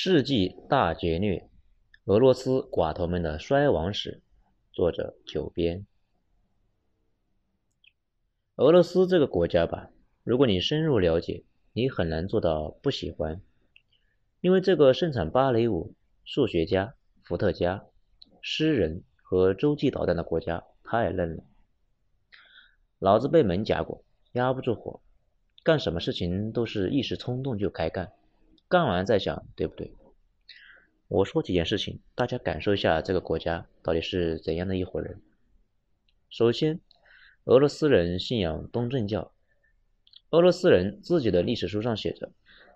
世纪大劫掠：俄罗斯寡头们的衰亡史，作者九编。俄罗斯这个国家吧，如果你深入了解，你很难做到不喜欢，因为这个盛产芭蕾舞、数学家、伏特加、诗人和洲际导弹的国家太嫩了。老子被门夹过，压不住火，干什么事情都是一时冲动就开干，干完再想对不对。我说几件事情，大家感受一下这个国家到底是怎样的一伙人。首先，俄罗斯人信仰东正教。俄罗斯人自己的历史书上写着，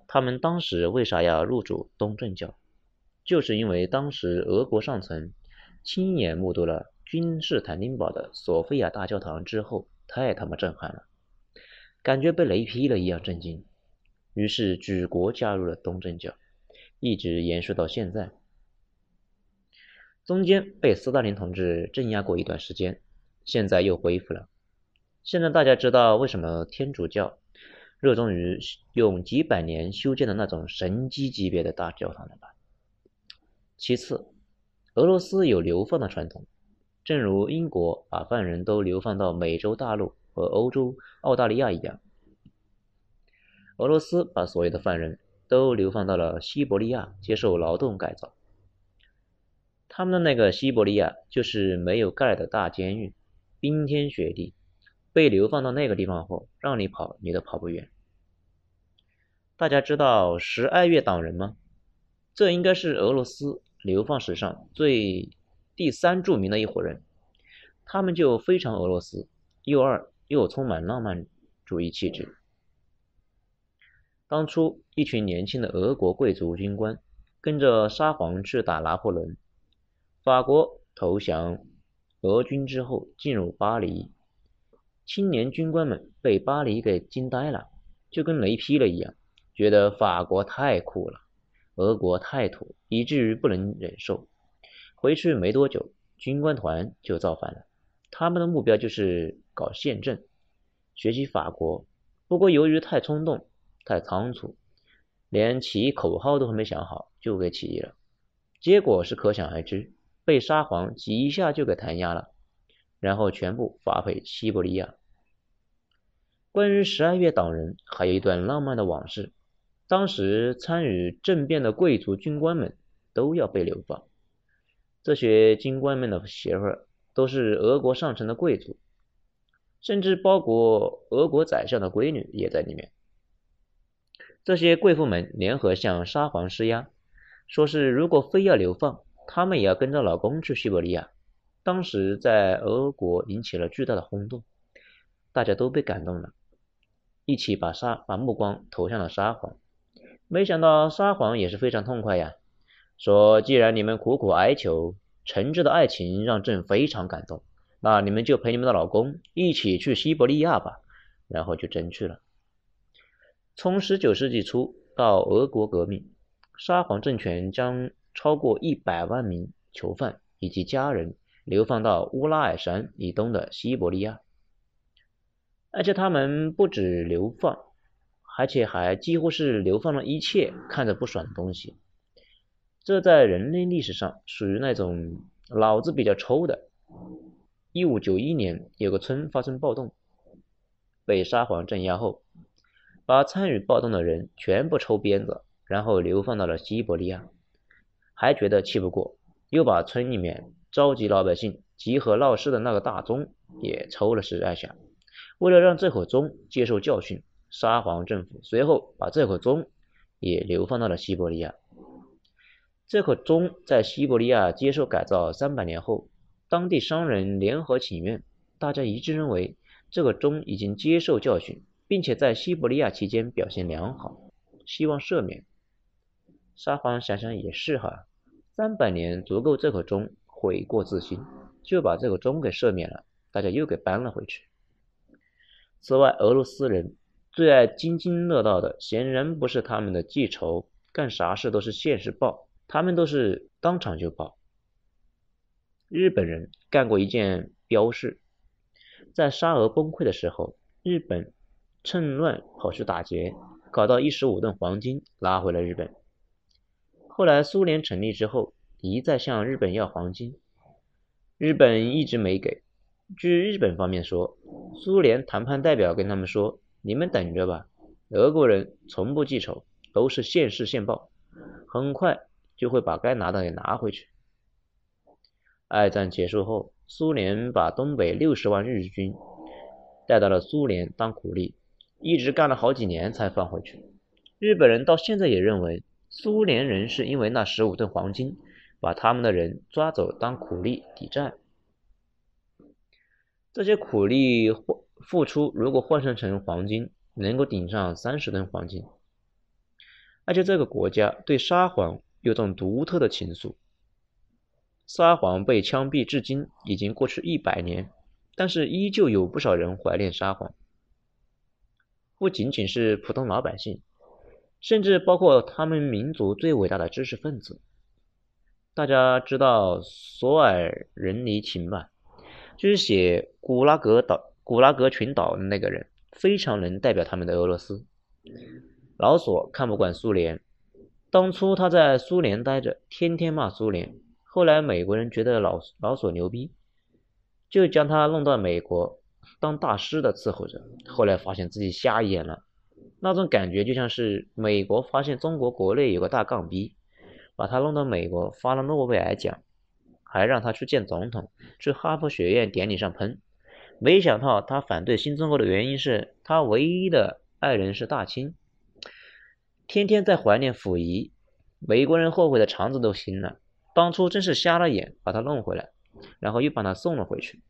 他们当时为啥要入主东正教，就是因为当时俄国上层亲眼目睹了君士坦丁堡的索菲亚大教堂之后，太他妈震撼了，感觉被雷劈了一样震惊，于是举国加入了东正教，一直延续到现在。中间被斯大林同志镇压过一段时间，现在又恢复了。现在大家知道为什么天主教热衷于用几百年修建的那种神迹级别的大教堂了吧？其次，俄罗斯有流放的传统，正如英国把犯人都流放到美洲大陆和欧洲澳大利亚一样，俄罗斯把所有的犯人都流放到了西伯利亚接受劳动改造。他们的那个西伯利亚就是没有盖的大监狱，冰天雪地，被流放到那个地方后，让你跑你都跑不远。大家知道十爱乐党人吗？这应该是俄罗斯流放史上第三著名的一伙人，他们就非常俄罗斯，又二又充满浪漫主义气质。当初一群年轻的俄国贵族军官跟着沙皇去打拿破仑，法国投降俄军之后进入巴黎，青年军官们被巴黎给惊呆了，就跟雷劈了一样，觉得法国太酷了，俄国太土，以至于不能忍受。回去没多久，军官团就造反了，他们的目标就是搞宪政，学习法国。不过由于太冲动太仓促，连起义口号都还没想好就给起义了，结果是可想而知，被沙皇几下就给弹压了，然后全部发配西伯利亚。关于十二月党人还有一段浪漫的往事，当时参与政变的贵族军官们都要被流放，这些军官们的媳妇都是俄国上层的贵族，甚至包括俄国宰相的闺女也在里面。这些贵妇们联合向沙皇施压，说是如果非要流放，他们也要跟着老公去西伯利亚。当时在俄国引起了巨大的轰动，大家都被感动了，一起把目光投向了沙皇。没想到沙皇也是非常痛快呀，说既然你们苦苦哀求，诚挚的爱情让朕非常感动，那你们就陪你们的老公一起去西伯利亚吧，然后就真去了。从19世纪初到俄国革命，沙皇政权将超过100万名囚犯以及家人流放到乌拉尔山以东的西伯利亚，而且他们不止流放，而且还几乎是流放了一切看着不爽的东西。这在人类历史上属于那种脑子比较抽的。1591年有个村发生暴动，被沙皇镇压后，把参与暴动的人全部抽鞭子，然后流放到了西伯利亚。还觉得气不过，又把村里面召集老百姓集合闹事的那个大钟也抽了12下。为了让这口钟接受教训，沙皇政府随后把这口钟也流放到了西伯利亚。这口钟在西伯利亚接受改造300年后，当地商人联合请愿，大家一致认为这个钟已经接受教训，并且在西伯利亚期间表现良好，希望赦免。沙皇想想也是哈，300年足够这口钟悔过自新，就把这个钟给赦免了，大家又给搬了回去。此外，俄罗斯人最爱津津乐道的显然不是他们的记仇，干啥事都是现世报，他们都是当场就报。日本人干过一件标事，在沙俄崩溃的时候，日本趁乱跑去打劫，搞到15吨黄金拉回了日本。后来苏联成立之后，一再向日本要黄金，日本一直没给。据日本方面说，苏联谈判代表跟他们说，你们等着吧，俄国人从不记仇，都是现世现报，很快就会把该拿的给拿回去。二战结束后，苏联把东北60万日军带到了苏联当苦力，一直干了好几年才放回去。日本人到现在也认为，苏联人是因为那15吨黄金把他们的人抓走当苦力抵债。这些苦力付出如果换算成黄金，能够顶上30吨黄金。而且这个国家对沙皇有种独特的情愫。沙皇被枪毙至今已经过去100年，但是依旧有不少人怀念沙皇。不仅仅是普通老百姓，甚至包括他们民族最伟大的知识分子。大家知道索尔仁尼琴吧？就是写古拉格群岛的那个人，非常能代表他们的俄罗斯。老索看不惯苏联，当初他在苏联待着，天天骂苏联。后来美国人觉得老索牛逼，就将他弄到美国当大师的伺候着。后来发现自己瞎眼了，那种感觉就像是美国发现中国国内有个大杠逼，把他弄到美国发了诺贝尔奖，还让他去见总统，去哈佛学院典礼上喷。没想到他反对新中国的原因是他唯一的爱人是大清，天天在怀念溥仪。美国人后悔的肠子都青了，当初真是瞎了眼，把他弄回来，然后又把他送了回去。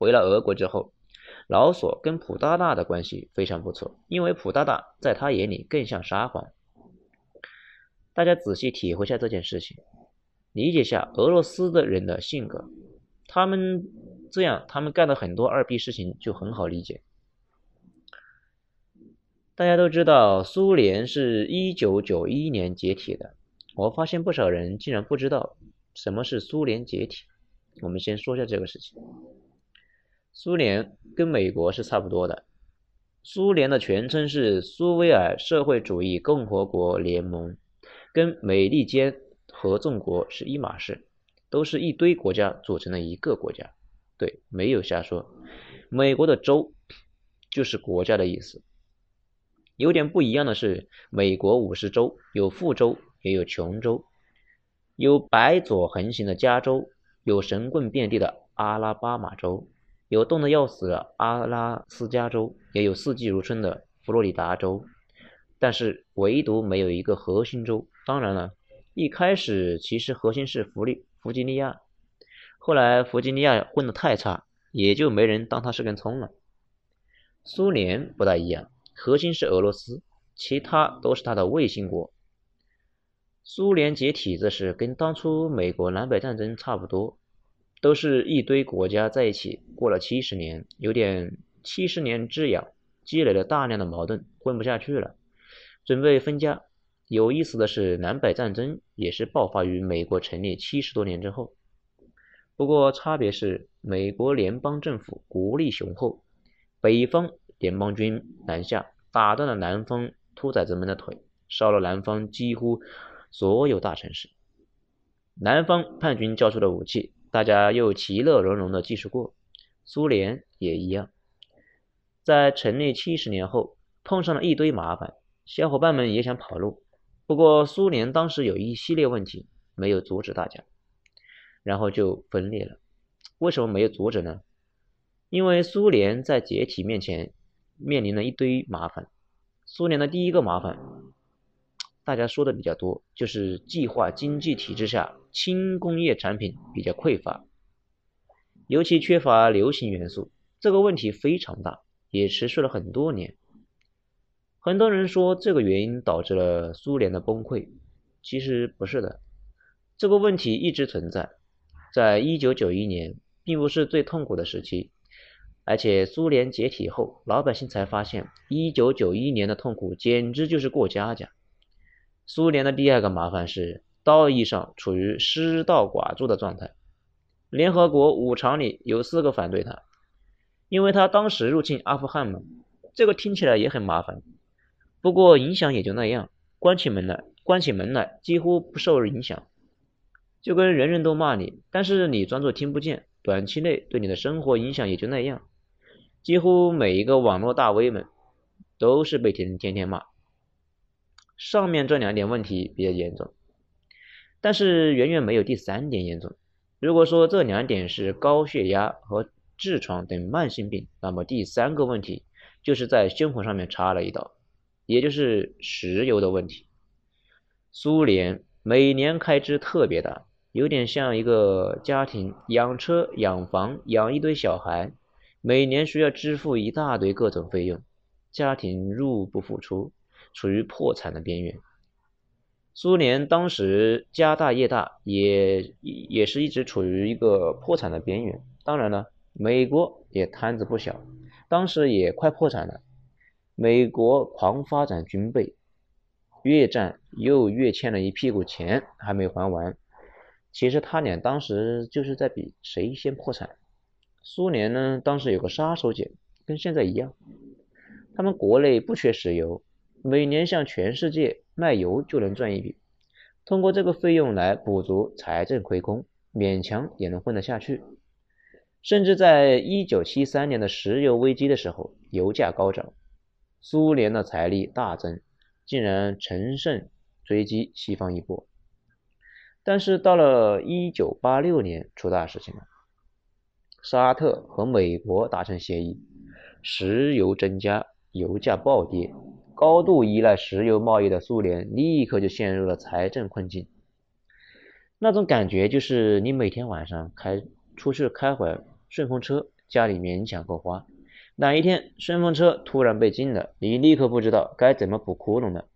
回了俄国之后，老索跟普大大的关系非常不错，因为普大大在他眼里更像沙皇。大家仔细体会下这件事情，理解下俄罗斯的人的性格，他们干的很多二逼事情就很好理解。大家都知道苏联是1991年解体的，我发现不少人竟然不知道什么是苏联解体。我们先说一下这个事情。苏联跟美国是差不多的，苏联的全称是苏维埃社会主义共和国联盟，跟美利坚合众国是一码事，都是一堆国家组成的一个国家。对，没有瞎说，美国的州就是国家的意思。有点不一样的是，美国50州，有富州也有穷州，有白左横行的加州，有神棍遍地的阿拉巴马州，有冻得要死的阿拉斯加州，也有四季如春的佛罗里达州，但是唯独没有一个核心州。当然了，一开始其实核心是弗吉尼亚，后来弗吉尼亚混得太差，也就没人当它是根葱了。苏联不大一样，核心是俄罗斯，其他都是它的卫星国。苏联解体这事跟当初美国南北战争差不多，都是一堆国家在一起过了70年，有点70年之痒，积累了大量的矛盾，混不下去了，准备分家。有意思的是，南北战争也是爆发于美国成立70多年之后，不过差别是美国联邦政府国力雄厚，北方联邦军南下，打断了南方兔崽子们的腿，烧了南方几乎所有大城市。南方叛军交出的武器，大家又其乐融融的继续过。苏联也一样，在成立70年后碰上了一堆麻烦，小伙伴们也想跑路，不过苏联当时有一系列问题没有阻止大家，然后就分裂了。为什么没有阻止呢？因为苏联在解体面前面临了一堆麻烦。苏联的第一个麻烦，大家说的比较多，就是计划经济体制下轻工业产品比较匮乏，尤其缺乏流行元素。这个问题非常大，也持续了很多年。很多人说这个原因导致了苏联的崩溃，其实不是的，这个问题一直存在。在1991年并不是最痛苦的时期，而且苏联解体后，老百姓才发现1991年的痛苦简直就是过家家。苏联的第二个麻烦是道义上处于失道寡助的状态。联合国5常里有4个反对他，因为他当时入侵阿富汗嘛，这个听起来也很麻烦，不过影响也就那样，关起门来关起门来几乎不受影响，就跟人人都骂你，但是你装作听不见，短期内对你的生活影响也就那样。几乎每一个网络大 V 们都是被天天骂。上面这2点问题比较严重，但是远远没有第3点严重。如果说这2点是高血压和痔疮等慢性病，那么第3个问题就是在胸口上面插了一刀，也就是石油的问题。苏联每年开支特别大，有点像一个家庭养车、养房、养一堆小孩，每年需要支付一大堆各种费用，家庭入不敷出，处于破产的边缘。苏联当时家大业大，也是一直处于一个破产的边缘。当然了，美国也摊子不小，当时也快破产了。美国狂发展军备，越战又越欠了一屁股钱还没还完。其实他俩当时就是在比谁先破产。苏联呢，当时有个杀手锏，跟现在一样，他们国内不缺石油，每年向全世界卖油就能赚一笔，通过这个费用来补足财政亏空，勉强也能混得下去。甚至在1973年的石油危机的时候，油价高涨，苏联的财力大增，竟然乘胜追击西方一波。但是到了1986年出大事情了，沙特和美国达成协议，石油增加，油价暴跌，高度依赖石油贸易的苏联立刻就陷入了财政困境。那种感觉就是你每天晚上出去开会顺风车，家里勉强够花，哪一天顺风车突然被禁了，你立刻不知道该怎么补窟窿了，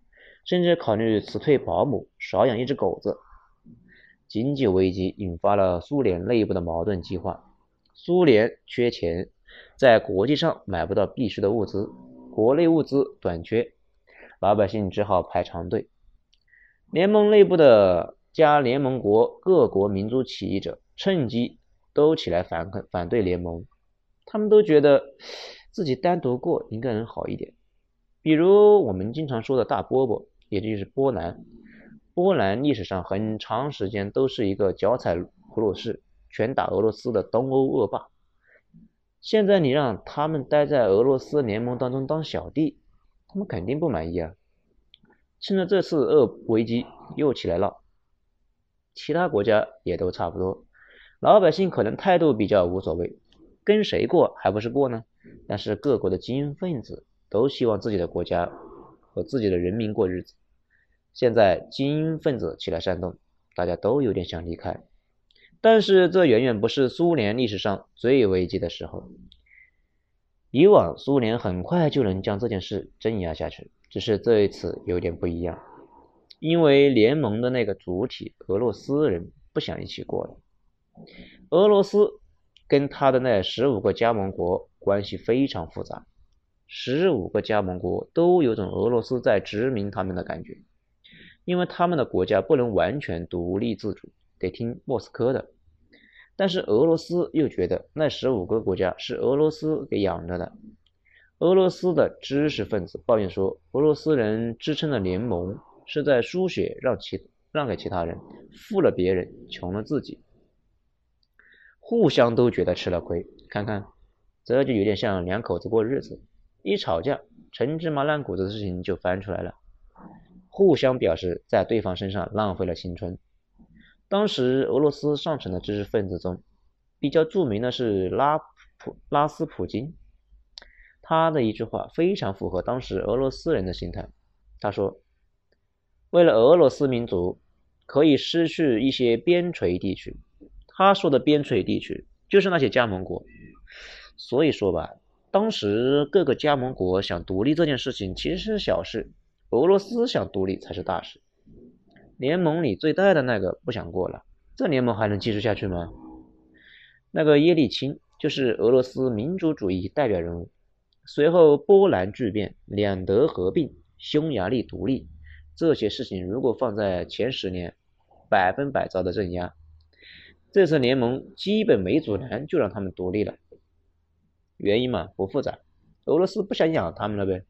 甚至考虑辞退保姆，少养一只狗子。经济危机引发了苏联内部的矛盾激化，苏联缺钱，在国际上买不到必需的物资，国内物资短缺，老百姓只好排长队。联盟内部的加联盟国各国民族起义者趁机都起来反对联盟，他们都觉得自己单独过应该能好一点。比如我们经常说的大波波，也就是波兰。波兰历史上很长时间都是一个脚踩普鲁士、拳打俄罗斯的东欧恶霸。现在你让他们待在俄罗斯联盟当中当小弟，他们肯定不满意啊。趁着这次危机又起来闹，其他国家也都差不多。老百姓可能态度比较无所谓，跟谁过还不是过呢？但是各国的精英分子都希望自己的国家和自己的人民过日子。现在精英分子起来煽动，大家都有点想离开。但是这远远不是苏联历史上最危机的时候。以往苏联很快就能将这件事镇压下去，只是这一次有点不一样，因为联盟的那个主体俄罗斯人不想一起过了。俄罗斯跟他的那15个加盟国关系非常复杂，15个加盟国都有种俄罗斯在殖民他们的感觉，因为他们的国家不能完全独立自主，得听莫斯科的。但是俄罗斯又觉得那15个国家是俄罗斯给养着的。俄罗斯的知识分子抱怨说，俄罗斯人支撑的联盟是在输血让给其他人，富了别人，穷了自己，互相都觉得吃了亏。看看，这就有点像两口子过日子，一吵架，陈芝麻烂谷子的事情就翻出来了，互相表示在对方身上浪费了青春。当时俄罗斯上层的知识分子中，比较著名的是拉斯普京，他的一句话非常符合当时俄罗斯人的心态。他说，为了俄罗斯民族可以失去一些边陲地区。他说的边陲地区就是那些加盟国。所以说吧，当时各个加盟国想独立这件事情其实是小事，俄罗斯想独立才是大事。联盟里最大的那个不想过了，这联盟还能继续下去吗？那个叶利钦就是俄罗斯民主主义代表人物。随后波兰巨变、两德合并、匈牙利独立，这些事情如果放在前10年，100%遭的镇压。这次联盟基本没阻拦就让他们独立了，原因嘛不复杂，俄罗斯不想养他们了呗。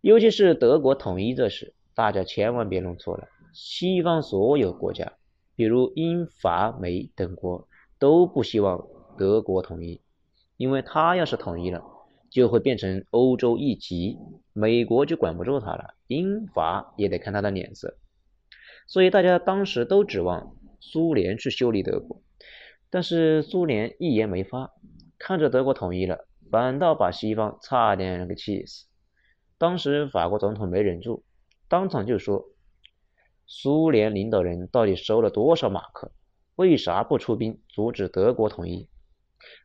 尤其是德国统一这时，大家千万别弄错了，西方所有国家，比如英法美等国都不希望德国统一，因为他要是统一了，就会变成欧洲一极，美国就管不住他了，英法也得看他的脸色。所以大家当时都指望苏联去修理德国，但是苏联一言没发，看着德国统一了，反倒把西方差点给气死。当时法国总统没忍住，当场就说，苏联领导人到底收了多少马克，为啥不出兵阻止德国统一？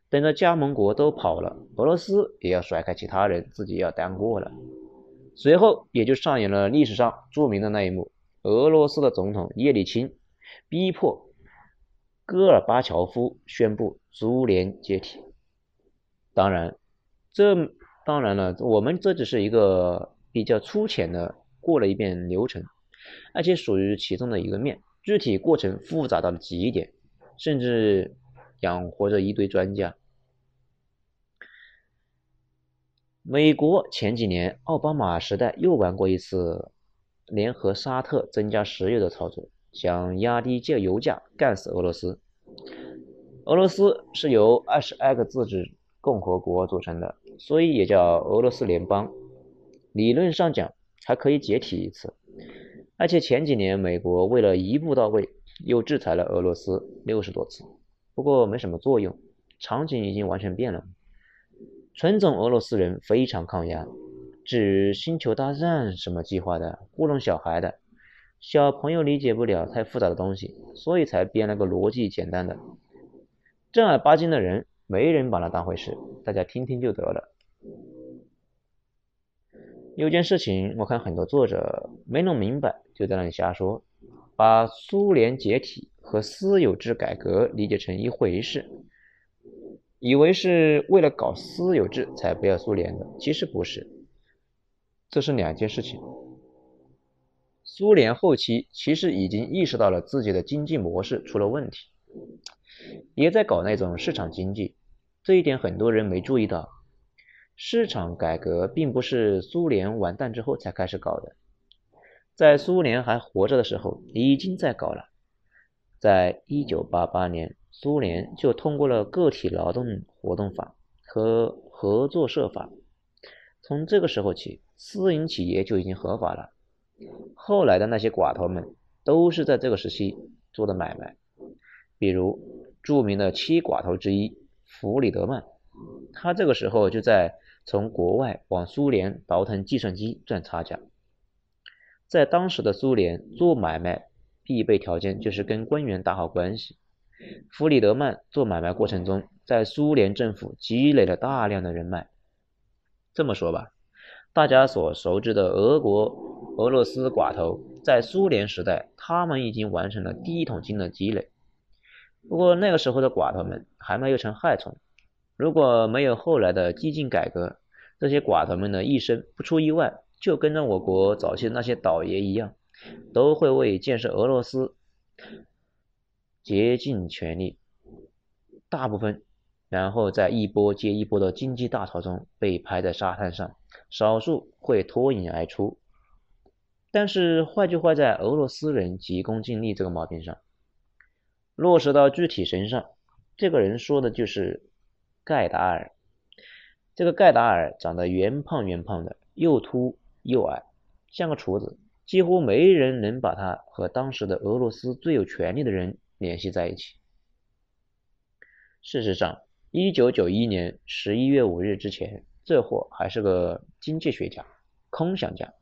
等着加盟国都跑了，俄罗斯也要甩开其他人，自己要单过了。随后也就上演了历史上著名的那一幕，俄罗斯的总统叶利钦逼迫戈尔巴乔夫宣布苏联解体。当然了，我们这只是一个比较粗浅的过了一遍流程，而且属于其中的一个面，具体过程复杂到了极点，甚至养活着一堆专家。美国前几年奥巴马时代又玩过一次联合沙特增加石油的操作，想压低油价干死俄罗斯。俄罗斯是由22个自治共和国组成的，所以也叫俄罗斯联邦，理论上讲还可以解体一次。而且前几年美国为了一步到位，又制裁了俄罗斯60多次，不过没什么作用，场景已经完全变了。纯种俄罗斯人非常抗压，至于星球大战什么计划的，糊弄小孩的，小朋友理解不了太复杂的东西，所以才编了个逻辑简单的。正儿八经的人没人把它当回事，大家听听就得了。有件事情我看很多作者没弄明白，就在那里瞎说，把苏联解体和私有制改革理解成一回事，以为是为了搞私有制才不要苏联的，其实不是，这是两件事情。苏联后期其实已经意识到了自己的经济模式出了问题，也在搞那种市场经济，这一点很多人没注意到。市场改革并不是苏联完蛋之后才开始搞的，在苏联还活着的时候已经在搞了。在1988年，苏联就通过了个体劳动活动法和合作社法，从这个时候起，私营企业就已经合法了。后来的那些寡头们都是在这个时期做的买卖，比如著名的7寡头之一弗里德曼，他这个时候就在从国外往苏联倒腾计算机赚差价。在当时的苏联，做买卖必备条件就是跟官员打好关系。弗里德曼做买卖过程中，在苏联政府积累了大量的人脉。这么说吧，大家所熟知的俄罗斯寡头，在苏联时代，他们已经完成了第一桶金的积累。不过那个时候的寡头们还没有成害虫，如果没有后来的激进改革，这些寡头们的一生不出意外，就跟着我国早期的那些倒爷一样，都会为建设俄罗斯竭尽全力，大部分然后在一波接一波的经济大潮中被拍在沙滩上，少数会脱颖而出。但是坏就坏在俄罗斯人急功近利这个毛病上。落实到具体身上，这个人说的就是盖达尔。这个盖达尔长得圆胖的，又秃又矮，像个厨子，几乎没人能把他和当时的俄罗斯最有权力的人联系在一起。事实上1991年11月5日之前，这货还是个经济学家、空想家、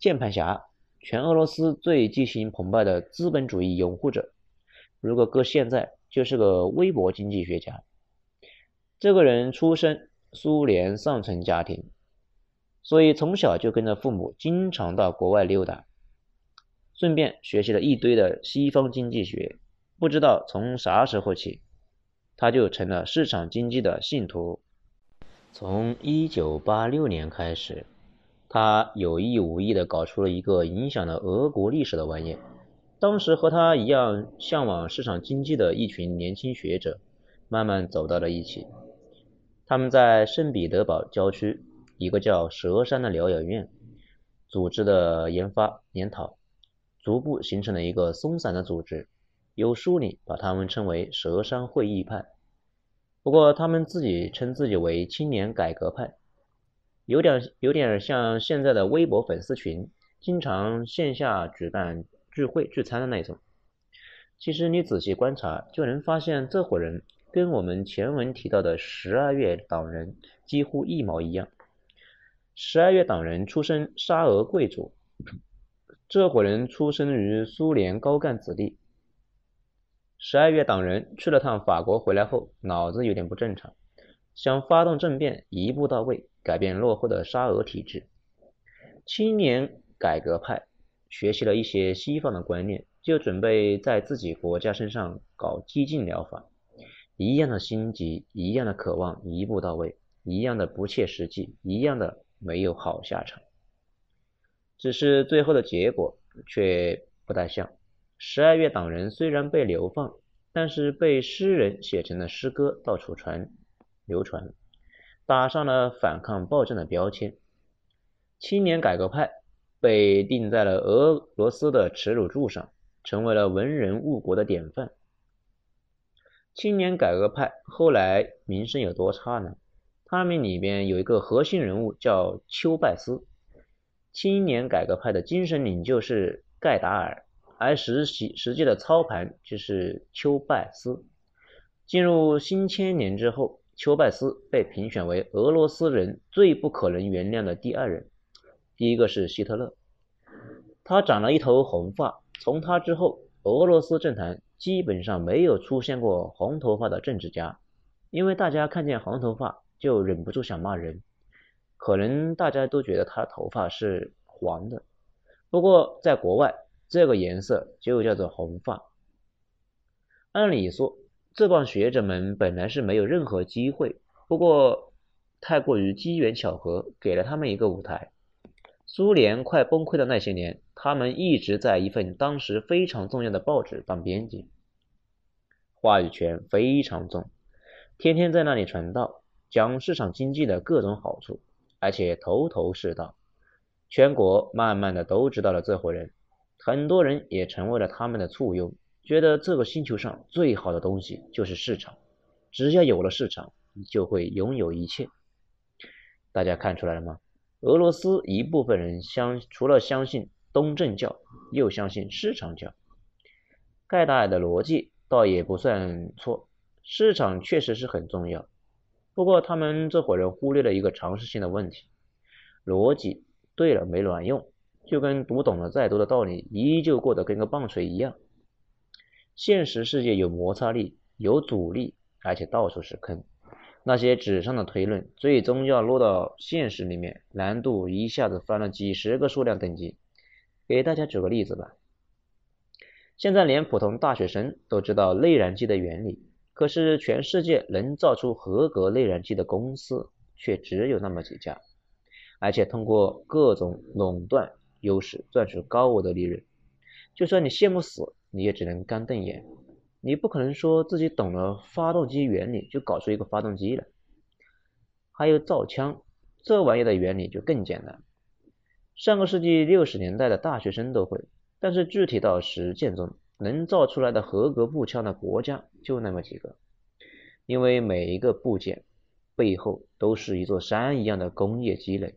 键盘侠，全俄罗斯最激情澎湃的资本主义拥护者，如果搁现在就是个微博经济学家。这个人出身苏联上层家庭，所以从小就跟着父母经常到国外溜达，顺便学习了一堆的西方经济学。不知道从啥时候起，他就成了市场经济的信徒。从1986年开始，他有意无意地搞出了一个影响了俄国历史的玩意。当时和他一样向往市场经济的一群年轻学者慢慢走到了一起。他们在圣彼得堡郊区一个叫蛇山的疗养院组织的研发研讨，逐步形成了一个松散的组织。有书里把他们称为蛇山会议派，不过他们自己称自己为青年改革派，有点像现在的微博粉丝群，经常线下举办聚会聚餐的那种。其实你仔细观察就能发现，这伙人跟我们前文提到的12月党人几乎一毛一样。12月党人出身沙俄贵族，这伙人出生于苏联高干子弟。12月党人去了趟法国回来后，脑子有点不正常，想发动政变一步到位，改变落后的沙俄体制。青年改革派学习了一些西方的观念，就准备在自己国家身上搞激进疗法，一样的心急，一样的渴望一步到位，一样的不切实际，一样的没有好下场。只是最后的结果却不太像。12月党人虽然被流放，但是被诗人写成了诗歌到处流传，打上了反抗暴政的标签。青年改革派被钉在了俄罗斯的耻辱柱上，成为了文人误国的典范。青年改革派后来名声有多差呢？他们里边有一个核心人物叫丘拜斯，青年改革派的精神领袖是盖达尔，而实际的操盘就是丘拜斯。进入新千年之后，丘拜斯被评选为俄罗斯人最不可能原谅的第二人，第一个是希特勒。他长了一头红发，从他之后俄罗斯政坛基本上没有出现过红头发的政治家，因为大家看见红头发就忍不住想骂人，可能大家都觉得他头发是黄的，不过在国外这个颜色就叫做红发。按理说这帮学者们本来是没有任何机会，不过太过于机缘巧合给了他们一个舞台。苏联快崩溃的那些年，他们一直在一份当时非常重要的报纸当编辑，话语权非常重，天天在那里传道，讲市场经济的各种好处，而且头头是道。全国慢慢的都知道了这伙人，很多人也成为了他们的簇拥，觉得这个星球上最好的东西就是市场，只要有了市场就会拥有一切。大家看出来了吗？俄罗斯一部分人除了相信东正教，又相信市场教。盖达尔的逻辑倒也不算错，市场确实是很重要，不过他们这伙人忽略了一个常识性的问题，逻辑对了没卵用，就跟读懂了再多的道理依旧过得跟个棒槌一样。现实世界有摩擦力，有阻力，而且到处是坑，那些纸上的推论最终要落到现实里面，难度一下子翻了几十个数量等级。给大家举个例子吧，现在连普通大学生都知道内燃机的原理，可是全世界能造出合格内燃机的公司却只有那么几家，而且通过各种垄断优势赚取高额的利润。就算你羡慕死，你也只能干瞪眼，你不可能说自己懂了发动机原理就搞出一个发动机来。还有造枪，这玩意的原理就更简单，上个世纪60年代的大学生都会，但是具体到实践中，能造出来的合格步枪的国家就那么几个，因为每一个部件背后都是一座山一样的工业积累。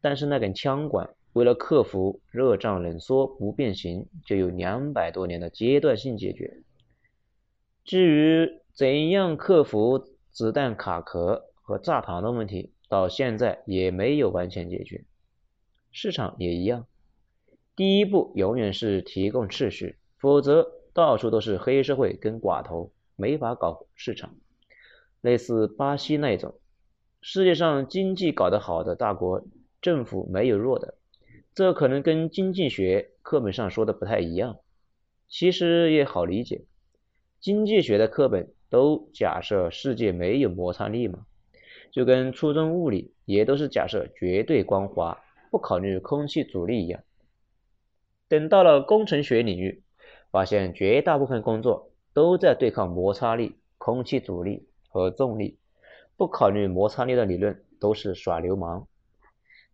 但是那根枪管为了克服热胀冷缩不变形，就有200多年的阶段性解决。至于怎样克服子弹卡壳和炸膛的问题，到现在也没有完全解决。市场也一样，第一步永远是提供秩序，否则到处都是黑社会跟寡头，没法搞市场。类似巴西那种世界上经济搞得好的大国，政府没有弱的，这可能跟经济学课本上说的不太一样，其实也好理解，经济学的课本都假设世界没有摩擦力嘛，就跟初中物理也都是假设绝对光滑，不考虑空气阻力一样。等到了工程学领域，发现绝大部分工作都在对抗摩擦力、空气阻力和重力，不考虑摩擦力的理论都是耍流氓。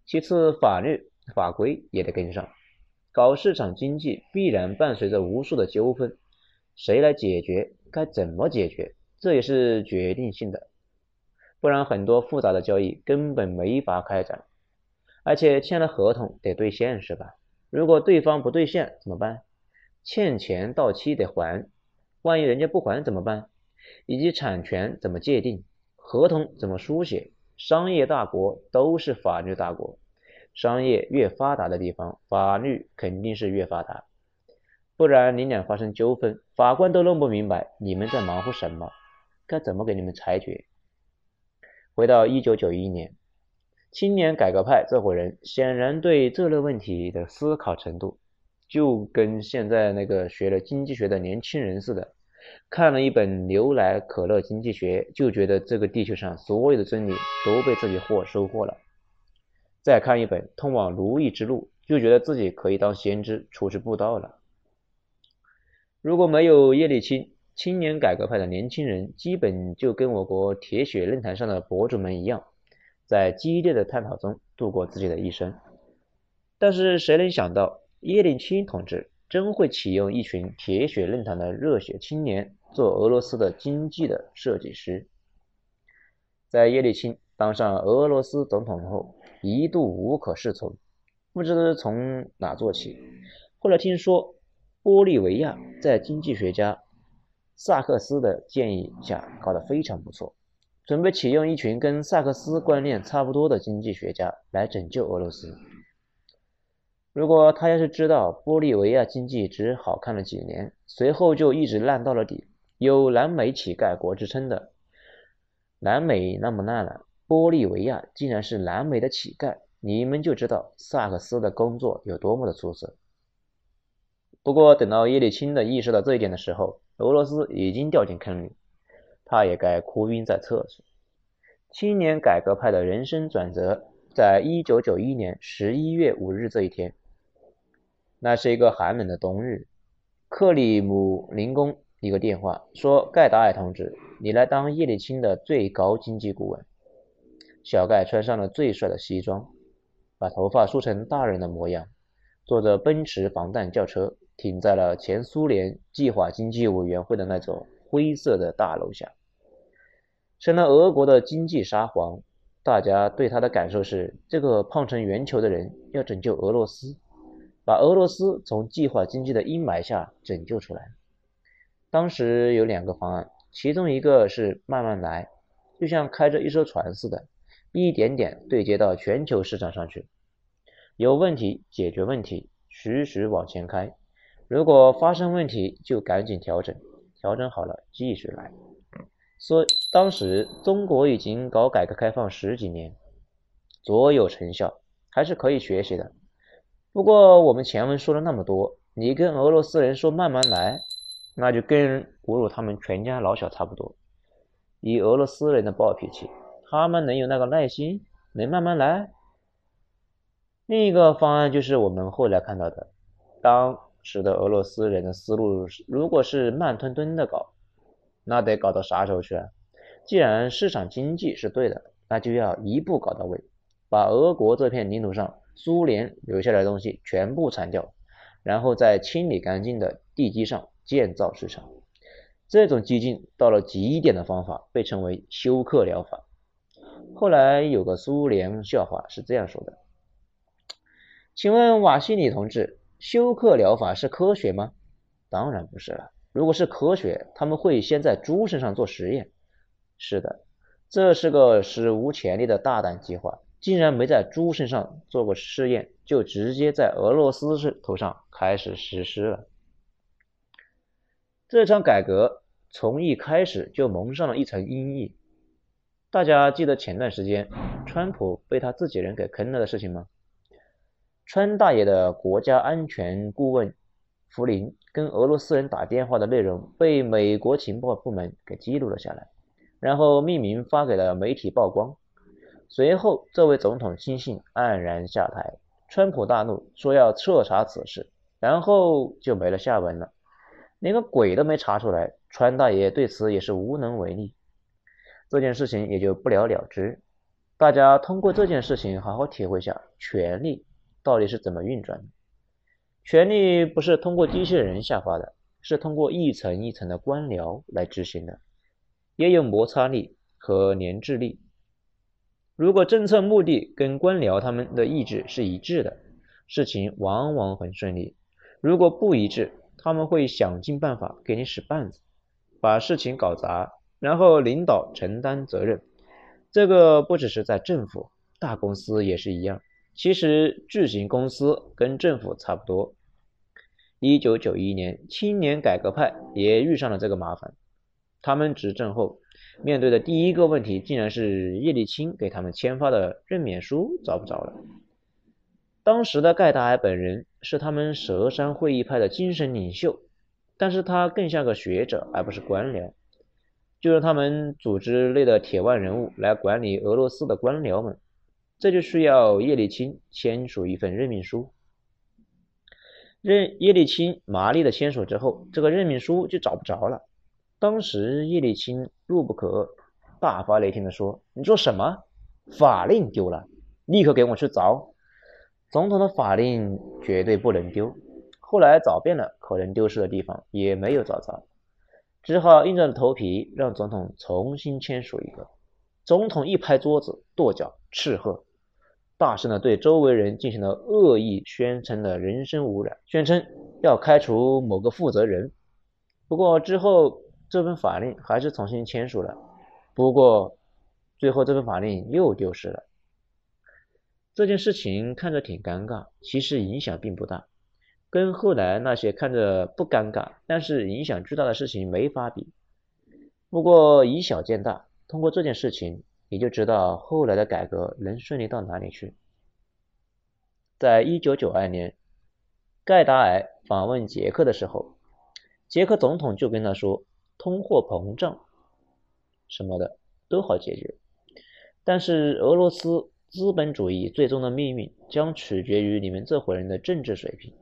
其次，法律法规也得跟上。搞市场经济必然伴随着无数的纠纷，谁来解决，该怎么解决，这也是决定性的。不然很多复杂的交易根本没法开展。而且签了合同得兑现是吧？如果对方不兑现怎么办？欠钱到期得还，万一人家不还怎么办？以及产权怎么界定，合同怎么书写？商业大国都是法律大国，商业越发达的地方，法律肯定是越发达。不然你俩发生纠纷，法官都弄不明白你们在忙乎什么，该怎么给你们裁决。回到1991年，青年改革派这伙人显然对这类问题的思考程度就跟现在那个学了经济学的年轻人似的，看了一本牛奶可乐经济学就觉得这个地球上所有的真理都被自己收获了，再看一本通往奴役之路就觉得自己可以当先知处置布道了。如果没有叶利钦，青年改革派的年轻人基本就跟我国铁血论坛上的博主们一样，在激烈的探讨中度过自己的一生。但是谁能想到叶利钦同志真会启用一群铁血论坛的热血青年做俄罗斯的经济的设计师。在叶利钦当上俄罗斯总统后，一度无可适从，不知从哪做起。后来听说玻利维亚在经济学家萨克斯的建议下搞得非常不错，准备启用一群跟萨克斯观念差不多的经济学家来拯救俄罗斯。如果他要是知道玻利维亚经济只好看了几年，随后就一直烂到了底，有南美乞丐国之称的，南美那么烂了，玻利维亚竟然是南美的乞丐，你们就知道萨克斯的工作有多么的出色。不过等到叶利钦的意识到这一点的时候，俄罗斯已经掉进坑里，他也该哭晕在厕所。青年改革派的人生转折在1991年11月5日这一天，那是一个寒冷的冬日，克里姆林宫一个电话说，盖达尔同志，你来当叶利钦的最高经济顾问。小盖穿上了最帅的西装，把头发梳成大人的模样，坐着奔驰防弹轿车停在了前苏联计划经济委员会的那种灰色的大楼下。成了俄国的经济沙皇，大家对他的感受是，这个胖成圆球的人要拯救俄罗斯，把俄罗斯从计划经济的阴霾下拯救出来。当时有两个方案，其中一个是慢慢来，就像开着一艘船似的，一点点对接到全球市场上去，有问题解决问题，徐徐往前开，如果发生问题就赶紧调整，调整好了继续来。所以当时中国已经搞改革开放十几年，卓有成效，还是可以学习的。不过我们前文说了那么多，你跟俄罗斯人说慢慢来，那就跟侮辱他们全家老小差不多。以俄罗斯人的暴脾气，他们能有那个耐心，能慢慢来？另一个方案就是我们后来看到的，当时的俄罗斯人的思路如果是慢吞吞的搞，那得搞到啥时候去啊？既然市场经济是对的，那就要一步搞到位，把俄国这片领土上苏联留下来的东西全部铲掉，然后在清理干净的地基上建造市场。这种激进到了极点的方法被称为休克疗法。后来有个苏联笑话是这样说的，请问瓦西里同志，休克疗法是科学吗？当然不是了，如果是科学，他们会先在猪身上做实验。是的，这是个史无前例的大胆计划，竟然没在猪身上做过试验，就直接在俄罗斯头上开始实施了。这场改革从一开始就蒙上了一层阴翳。大家记得前段时间川普被他自己人给坑了的事情吗？川大爷的国家安全顾问福林跟俄罗斯人打电话的内容被美国情报部门给记录了下来，然后匿名发给了媒体曝光。随后这位总统亲信黯然下台，川普大怒，说要彻查此事，然后就没了下文了，连个鬼都没查出来，川大爷对此也是无能为力，这件事情也就不了了之。大家通过这件事情好好体会下权力到底是怎么运转的。权力不是通过机器人下发的，是通过一层一层的官僚来执行的，也有摩擦力和粘滞力。如果政策目的跟官僚他们的意志是一致的，事情往往很顺利；如果不一致，他们会想尽办法给你使绊子，把事情搞砸，然后领导承担责任。这个不只是在政府，大公司也是一样。其实巨型公司跟政府差不多。1991年，青年改革派也遇上了这个麻烦。他们执政后，面对的第一个问题竟然是叶利钦给他们签发的任免书找不着了。当时的盖达尔本人是他们蛇山会议派的精神领袖，但是他更像个学者而不是官僚，就是他们组织内的铁腕人物来管理俄罗斯的官僚们。这就需要叶利钦签署一份任命书。叶利钦麻利的签署之后，这个任命书就找不着了。当时叶利钦怒不可遏，大发雷霆地说：“你说什么？法令丢了，立刻给我去找！总统的法令绝对不能丢。”后来找遍了可能丢失的地方，也没有找着，只好硬着头皮让总统重新签署一个。总统一拍桌子，跺脚斥喝，大声的对周围人进行了恶意宣称的人身污染，宣称要开除某个负责人。不过之后这份法令还是重新签署了，不过最后这份法令又丢失了。这件事情看着挺尴尬，其实影响并不大，跟后来那些看着不尴尬但是影响巨大的事情没法比。不过以小见大，通过这件事情，你就知道后来的改革能顺利到哪里去。在1992年，盖达尔访问捷克的时候，捷克总统就跟他说，通货膨胀什么的都好解决，但是俄罗斯资本主义最终的命运将取决于你们这伙人的政治水平。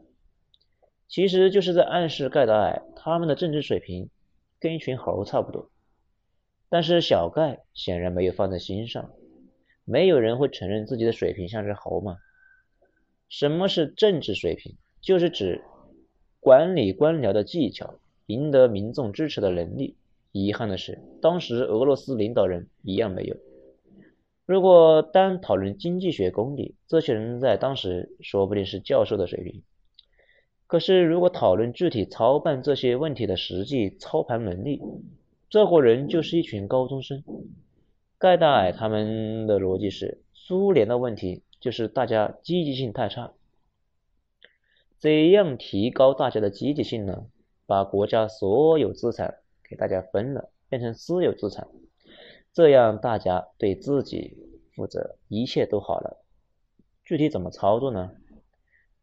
其实就是在暗示盖达尔，他们的政治水平跟一群猴差不多。但是小盖显然没有放在心上，没有人会承认自己的水平像是猴嘛。什么是政治水平？就是指管理官僚的技巧，赢得民众支持的能力。遗憾的是，当时俄罗斯领导人一样没有。如果单讨论经济学功底，这些人在当时说不定是教授的水平。可是如果讨论具体操办这些问题的实际操盘能力，这伙人就是一群高中生。盖达尔他们的逻辑是，苏联的问题就是大家积极性太差，怎样提高大家的积极性呢？把国家所有资产给大家分了，变成私有资产，这样大家对自己负责，一切都好了。具体怎么操作呢？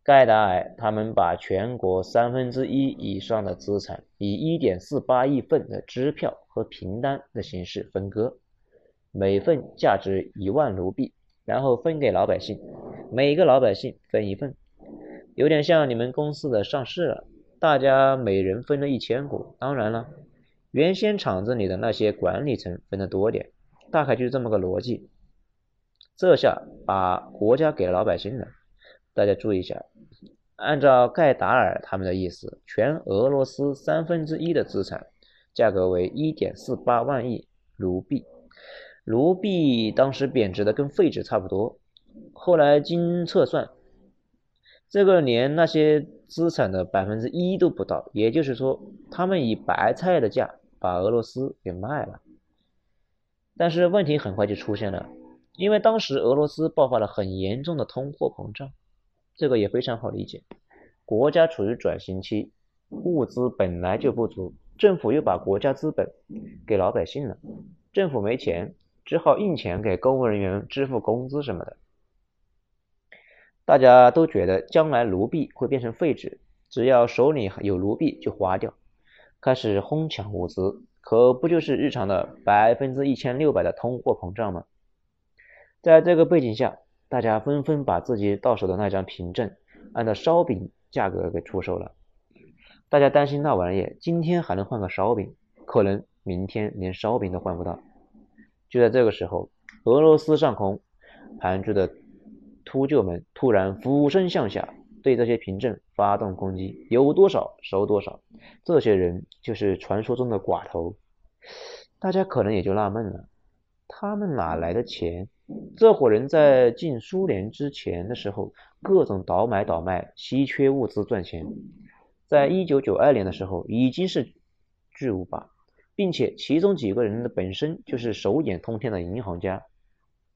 盖达尔他们把全国1/3以上的资产以 1.48 亿份的支票和凭单的形式分割，每份价值1万卢币，然后分给老百姓，每个老百姓分1份，有点像你们公司的上市了，大家每人分了1000股。当然了，原先厂子里的那些管理层分得多点，大概就是这么个逻辑。这下把国家给了老百姓了。大家注意一下，按照盖达尔他们的意思，全俄罗斯1/3的资产价格为 1.48 万亿卢币。卢币当时贬值的跟废纸差不多，后来经测算，这个连那些资产的 1% 都不到，也就是说他们以白菜的价把俄罗斯给卖了。但是问题很快就出现了，因为当时俄罗斯爆发了很严重的通货膨胀。这个也非常好理解，国家处于转型期，物资本来就不足，政府又把国家资本给老百姓了，政府没钱，只好印钱给公务人员支付工资什么的。大家都觉得将来卢币会变成废纸，只要手里有卢币就花掉，开始哄抢物资，可不就是日常的 1600% 的通货膨胀吗？在这个背景下，大家纷纷把自己到手的那张凭证按照烧饼价格给出售了。大家担心那玩意今天还能换个烧饼，可能明天连烧饼都换不到。就在这个时候，俄罗斯上空盘踞的秃鹫们突然俯身向下，对这些凭证发动攻击，有多少收多少。这些人就是传说中的寡头。大家可能也就纳闷了，他们哪来的钱？这伙人在进苏联之前的时候，各种倒卖，稀缺物资赚钱。在1992年的时候，已经是巨无霸，并且其中几个人的本身就是手眼通天的银行家，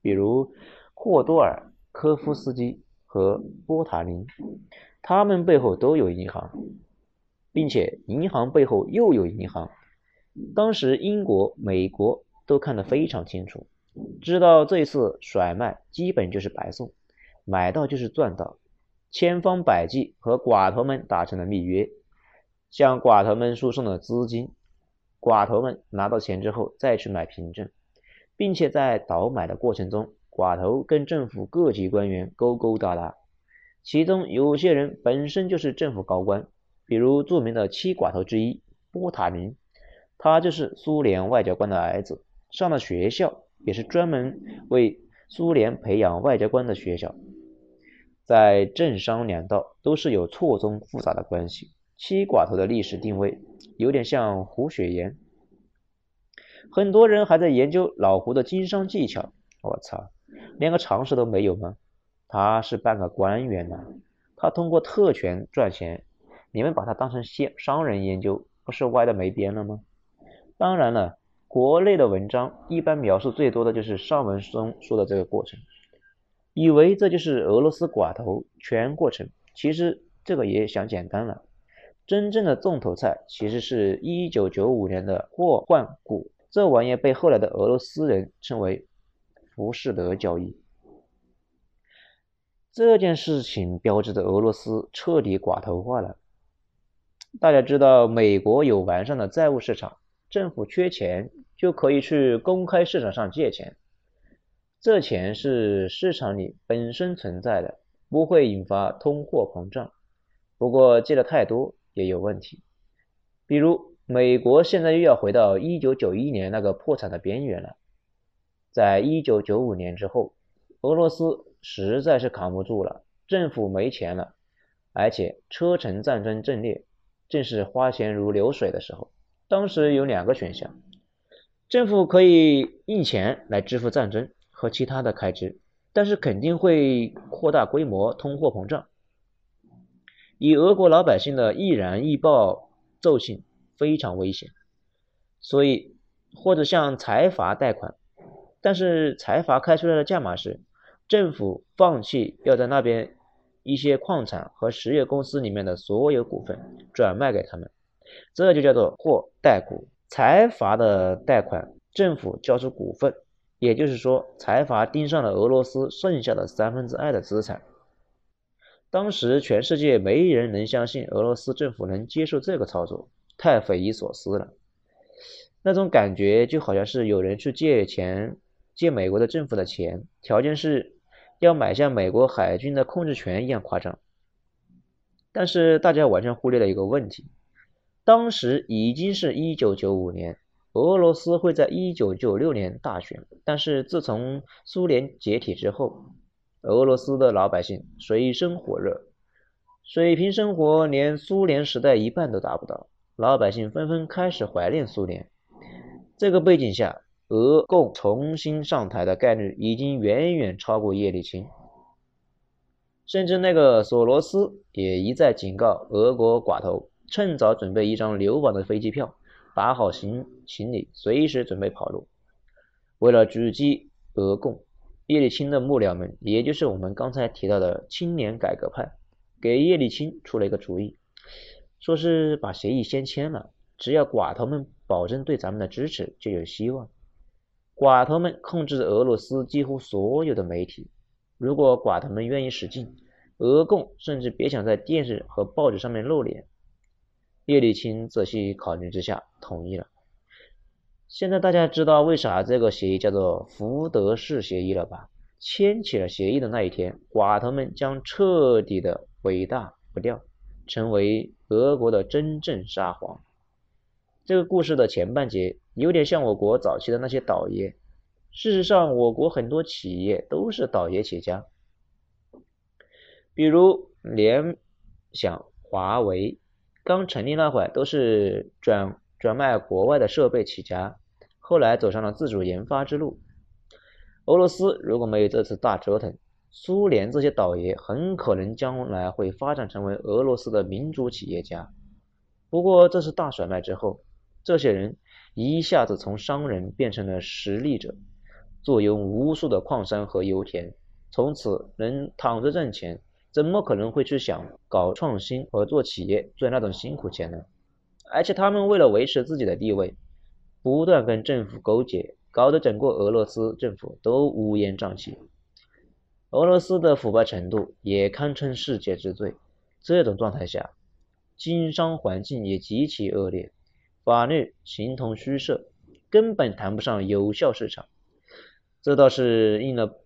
比如霍多尔、科夫斯基和波塔林，他们背后都有银行，并且银行背后又有银行。当时英国、美国都看得非常清楚，知道这一次甩卖基本就是白送，买到就是赚到，千方百计和寡头们达成了密约，向寡头们输送了资金，寡头们拿到钱之后再去买凭证，并且在倒买的过程中，寡头跟政府各级官员勾勾搭搭，其中有些人本身就是政府高官，比如著名的七寡头之一波塔林，他就是苏联外交官的儿子，上了学校也是专门为苏联培养外交官的学校。在政商两道都是有错综复杂的关系。七寡头的历史定位有点像胡雪岩，很多人还在研究老胡的经商技巧，我操，连个常识都没有吗？他是半个官员呐，他通过特权赚钱，你们把他当成商人研究，不是歪的没边了吗？当然了，国内的文章一般描述最多的就是上文中说的这个过程，以为这就是俄罗斯寡头全过程，其实这个也想简单了。真正的重头菜其实是1995年的霍换股，这玩意被后来的俄罗斯人称为浮士德交易。这件事情标志着俄罗斯彻底寡头化了。大家知道美国有完善的债务市场，政府缺钱就可以去公开市场上借钱，这钱是市场里本身存在的，不会引发通货膨胀。不过借的太多也有问题，比如美国现在又要回到1991年那个破产的边缘了。在1995年之后，俄罗斯实在是扛不住了，政府没钱了，而且车臣战争阵列，正是花钱如流水的时候。当时有两个选项，政府可以印钱来支付战争和其他的开支，但是肯定会扩大规模通货膨胀。以俄国老百姓的易燃易爆奏性非常危险，所以或者向财阀贷款，但是财阀开出来的价码是政府放弃要在那边一些矿产和石油公司里面的所有股份，转卖给他们，这就叫做或贷股。财阀的贷款，政府交出股份，也就是说财阀盯上了俄罗斯剩下的2/3的资产。当时全世界没人能相信俄罗斯政府能接受这个操作，太匪夷所思了。那种感觉就好像是有人去借美国的政府的钱，条件是要买下美国海军的控制权一样夸张。但是大家完全忽略了一个问题，当时已经是1995年，俄罗斯会在1996年大选，但是自从苏联解体之后，俄罗斯的老百姓水深火热，水平生活连苏联时代一半都达不到，老百姓纷纷开始怀念苏联。这个背景下，俄共重新上台的概率已经远远超过叶利钦，甚至那个索罗斯也一再警告俄国寡头趁早准备一张流亡的飞机票，打好行李，随时准备跑路。为了狙击俄共，叶利钦的幕僚们，也就是我们刚才提到的青年改革派，给叶利钦出了一个主意，说是把协议先签了，只要寡头们保证对咱们的支持就有希望。寡头们控制俄罗斯几乎所有的媒体，如果寡头们愿意使劲，俄共甚至别想在电视和报纸上面露脸。叶利钦仔细考虑之下同意了。现在大家知道为啥这个协议叫做福德市协议了吧？签起了协议的那一天，寡头们将彻底的伟大不掉，成为俄国的真正沙皇。这个故事的前半节有点像我国早期的那些倒爷，事实上我国很多企业都是倒爷起家。比如联想、华为刚成立那会都是转卖国外的设备起家，后来走上了自主研发之路。俄罗斯如果没有这次大折腾，苏联这些倒爷很可能将来会发展成为俄罗斯的民族企业家。不过这次大甩卖之后，这些人一下子从商人变成了实力者，坐拥无数的矿山和油田，从此能躺着挣钱，怎么可能会去想搞创新和做企业赚那种辛苦钱呢？而且他们为了维持自己的地位，不断跟政府勾结，搞得整个俄罗斯政府都乌烟瘴气。俄罗斯的腐败程度也堪称世界之最，这种状态下，经商环境也极其恶劣，法律形同虚设，根本谈不上有效市场。这倒是应了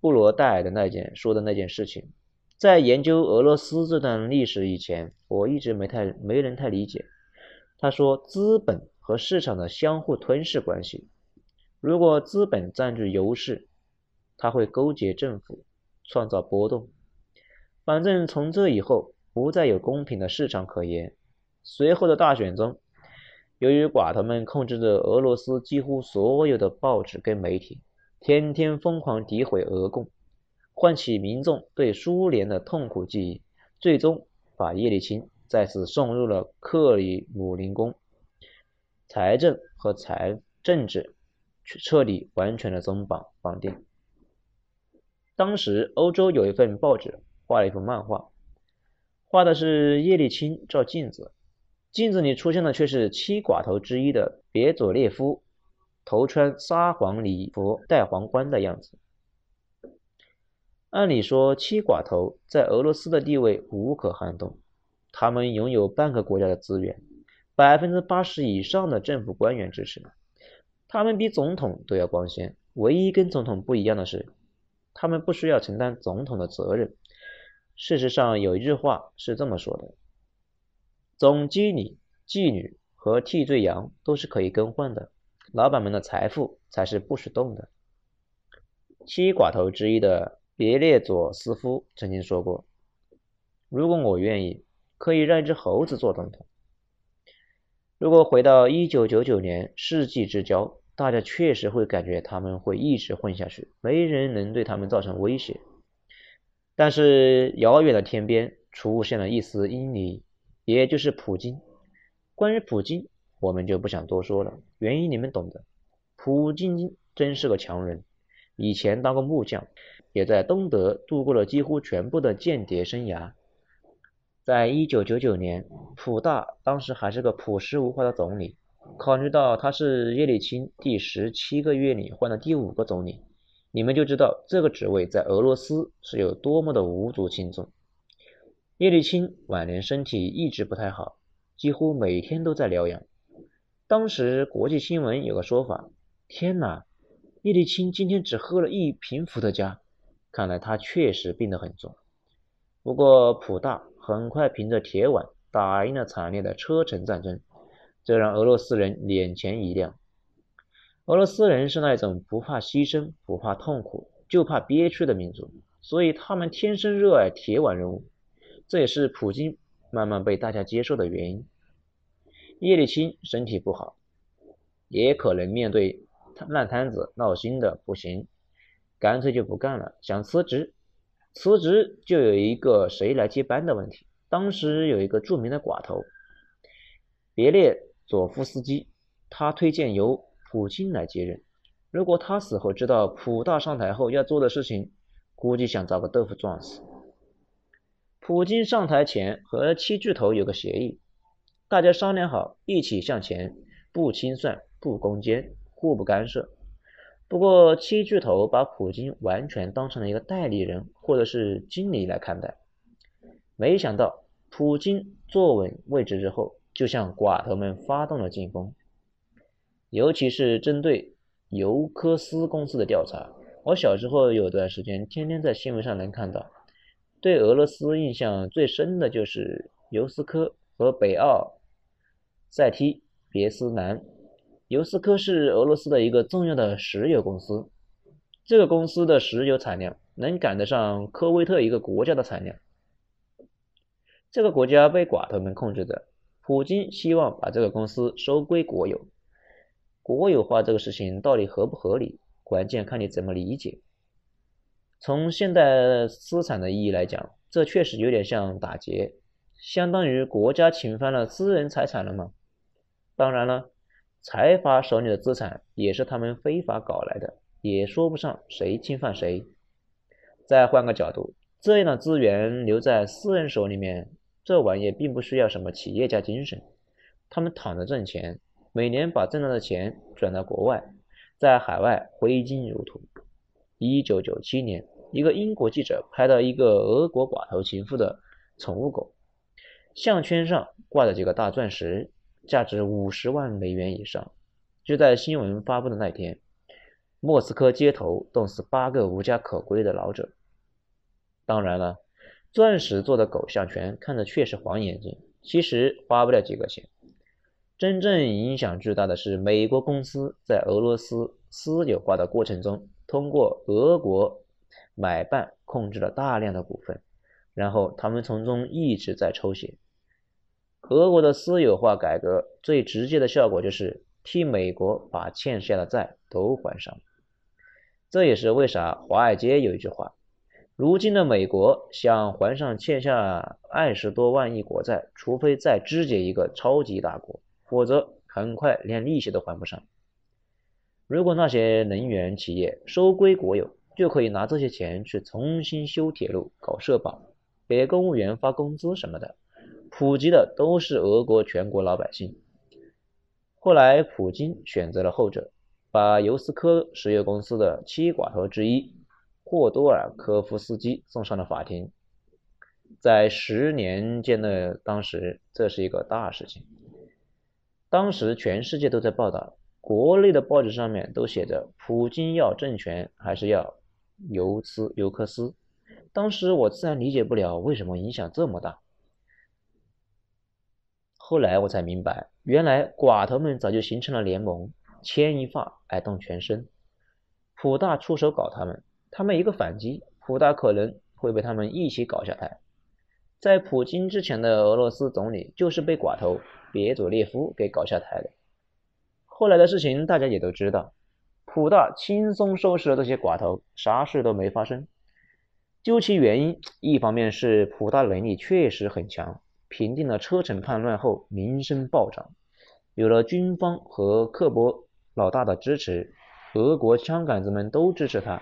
布罗代尔的说的那件事情。在研究俄罗斯这段历史以前，我一直没能太理解。他说，资本和市场的相互吞噬关系，如果资本占据优势，他会勾结政府，创造波动。反正从这以后不再有公平的市场可言。随后的大选中，由于寡头们控制着俄罗斯几乎所有的报纸跟媒体，天天疯狂诋毁俄共，唤起民众对苏联的痛苦记忆，最终把叶利钦再次送入了克里姆林宫，财政和政治彻底完全的松绑定。当时欧洲有一份报纸画了一幅漫画，画的是叶利钦照镜子，镜子里出现的却是七寡头之一的别佐列夫，头穿沙皇礼服戴皇冠的样子。按理说，七寡头在俄罗斯的地位无可撼动，他们拥有半个国家的资源，80% 以上的政府官员支持，他们比总统都要光鲜。唯一跟总统不一样的是，他们不需要承担总统的责任。事实上，有一句话是这么说的：总经理、妓女和替罪羊都是可以更换的，老板们的财富才是不许动的。七寡头之一的别列佐斯夫曾经说过，如果我愿意，可以让一只猴子做总统。如果回到1999年世纪之交，大家确实会感觉他们会一直混下去，没人能对他们造成威胁。但是遥远的天边出现了一丝阴影，也就是普京。关于普京，我们就不想多说了，原因你们懂的。普京真是个强人，以前当过木匠，也在东德度过了几乎全部的间谍生涯。在1999年，普大当时还是个朴实无华的总理，考虑到他是叶利钦第17个月里换的第5个总理，你们就知道这个职位在俄罗斯是有多么的无足轻重。叶利钦晚年身体一直不太好，几乎每天都在疗养。当时国际新闻有个说法：天哪，叶利钦今天只喝了1瓶伏特加，看来他确实病得很重。不过普大很快凭着铁腕打赢了惨烈的车臣战争，这让俄罗斯人眼前一亮。俄罗斯人是那种不怕牺牲、不怕痛苦，就怕憋屈的民族，所以他们天生热爱铁腕人物。这也是普京慢慢被大家接受的原因。叶利钦身体不好，也可能面对烂摊子闹心的不行，干脆就不干了，想辞职就有一个谁来接班的问题。当时有一个著名的寡头别列佐夫斯基，他推荐由普京来接任。如果他死后知道普大上台后要做的事情，估计想找个豆腐撞死。普京上台前和七巨头有个协议，大家商量好一起向前，不清算，不攻坚，互不干涉。不过七巨头把普京完全当成了一个代理人或者是经理来看待。没想到普京坐稳位置之后，就向寡头们发动了进攻，尤其是针对尤科斯公司的调查。我小时候有段时间天天在新闻上能看到，对俄罗斯印象最深的就是尤斯科和北奥塞梯别斯南。尤斯科是俄罗斯的一个重要的石油公司，这个公司的石油产量能赶得上科威特一个国家的产量，这个国家被寡头们控制着，普京希望把这个公司收归国有。国有化这个事情到底合不合理，关键看你怎么理解。从现代资产的意义来讲，这确实有点像打劫，相当于国家侵犯了私人财产了吗？当然了，财阀手里的资产也是他们非法搞来的，也说不上谁侵犯谁。再换个角度，这样的资源留在私人手里面，这玩意并不需要什么企业家精神，他们躺着挣钱，每年把挣到的钱转到国外，在海外挥金如土。1997年，一个英国记者拍到一个俄国寡头情妇的宠物狗，项圈上挂着几个大钻石，价值$500万以上。就在新闻发布的那天，莫斯科街头冻死8个无家可归的老者。当然了，钻石做的狗项圈看着确实晃眼睛，其实花不了几个钱。真正影响巨大的是美国公司在俄罗斯私有化的过程中，通过俄国买办控制了大量的股份，然后他们从中一直在抽血。俄国的私有化改革最直接的效果就是替美国把欠下的债都还上。这也是为啥华尔街有一句话，如今的美国想还上欠下20多万亿国债，除非再肢解一个超级大国，否则很快连利息都还不上。如果那些能源企业收归国有，就可以拿这些钱去重新修铁路、搞社保，给公务员发工资什么的，普及的都是俄国全国老百姓。后来普京选择了后者，把尤斯科石油公司的7寡头之一霍多尔科夫斯基送上了法庭。在10年间的当时，这是一个大事情。当时全世界都在报道，国内的报纸上面都写着普京要政权还是要尤科斯。当时我自然理解不了为什么影响这么大。后来我才明白，原来寡头们早就形成了联盟，牵一发而动全身。普大出手搞他们，他们一个反击，普大可能会被他们一起搞下台。在普京之前的俄罗斯总理就是被寡头别佐列夫给搞下台的。后来的事情大家也都知道，普大轻松收拾了这些寡头，啥事都没发生。究其原因，一方面是普大能力确实很强，平定了车臣叛乱后民生暴涨，有了军方和克勃老大的支持，俄国枪杆子们都支持他。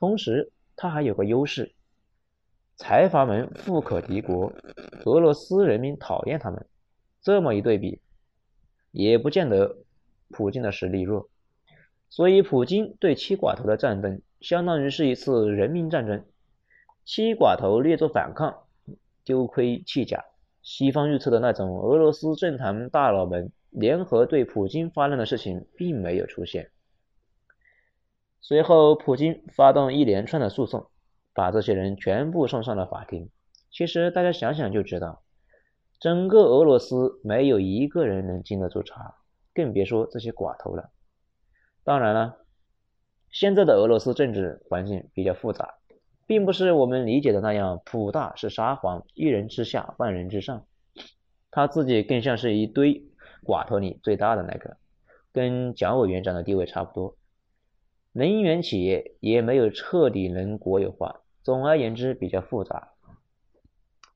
同时他还有个优势，财阀们富可敌国，俄罗斯人民讨厌他们。这么一对比，也不见得普京的实力弱。所以普京对7寡头的战争相当于是一次人民战争。7寡头略作反抗，丢盔弃甲，西方预测的那种俄罗斯政坛大佬们联合对普京发难的事情并没有出现。随后普京发动一连串的诉讼，把这些人全部送上了法庭。其实大家想想就知道，整个俄罗斯没有一个人能经得住查，更别说这些寡头了。当然了，现在的俄罗斯政治环境比较复杂，并不是我们理解的那样普大是沙皇，一人之下万人之上，他自己更像是一堆寡头里最大的那个，跟蒋委员长的地位差不多。能源企业也没有彻底能国有化，总而言之比较复杂。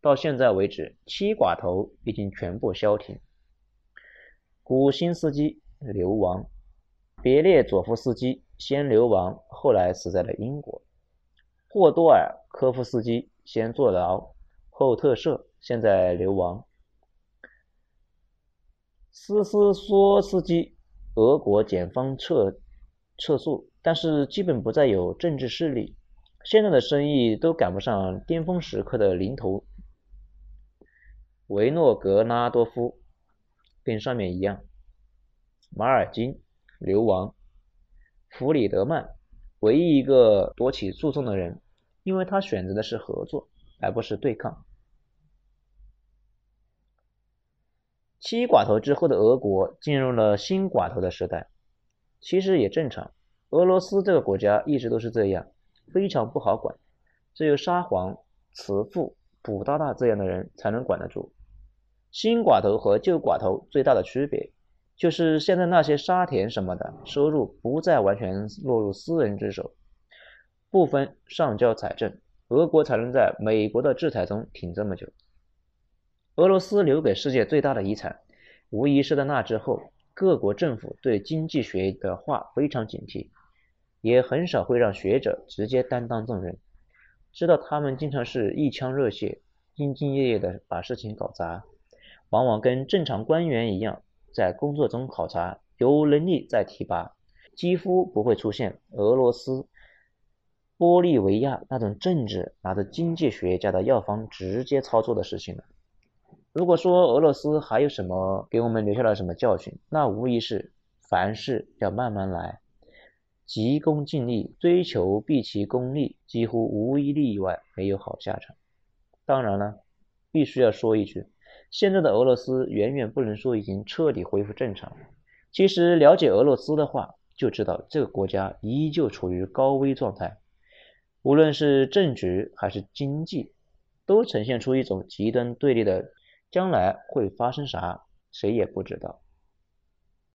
到现在为止，7寡头已经全部消停。古辛斯基流亡，别列佐夫斯基先流亡，后来死在了英国。霍多尔科夫斯基先坐牢，后特赦，现在流亡。斯斯索斯基，俄国检方撤诉，但是基本不再有政治势力，现在的生意都赶不上巅峰时刻的零头。维诺格拉多夫跟上面一样，马尔金流亡。弗里德曼唯一一个躲起诉讼的人，因为他选择的是合作而不是对抗。7寡头之后的俄国进入了新寡头的时代，其实也正常，俄罗斯这个国家一直都是这样，非常不好管，只有沙皇、慈父、普大大这样的人才能管得住。新寡头和旧寡头最大的区别就是现在那些沙田什么的收入不再完全落入私人之手，部分上交财政，俄国才能在美国的制裁中挺这么久。俄罗斯留给世界最大的遗产无疑是在那之后各国政府对经济学的话非常警惕，也很少会让学者直接担当重任，知道他们经常是一腔热血兢兢业业的把事情搞砸，往往跟正常官员一样在工作中考察，有能力再提拔，几乎不会出现俄罗斯玻利维亚那种政治拿着经济学家的药方直接操作的事情了。如果说俄罗斯还有什么给我们留下了什么教训，那无疑是凡事要慢慢来，急功近利，追求毕其功利，几乎无一例外没有好下场。当然了，必须要说一句，现在的俄罗斯远远不能说已经彻底恢复正常，其实了解俄罗斯的话就知道这个国家依旧处于高危状态，无论是政局还是经济都呈现出一种极端对立的，将来会发生啥谁也不知道。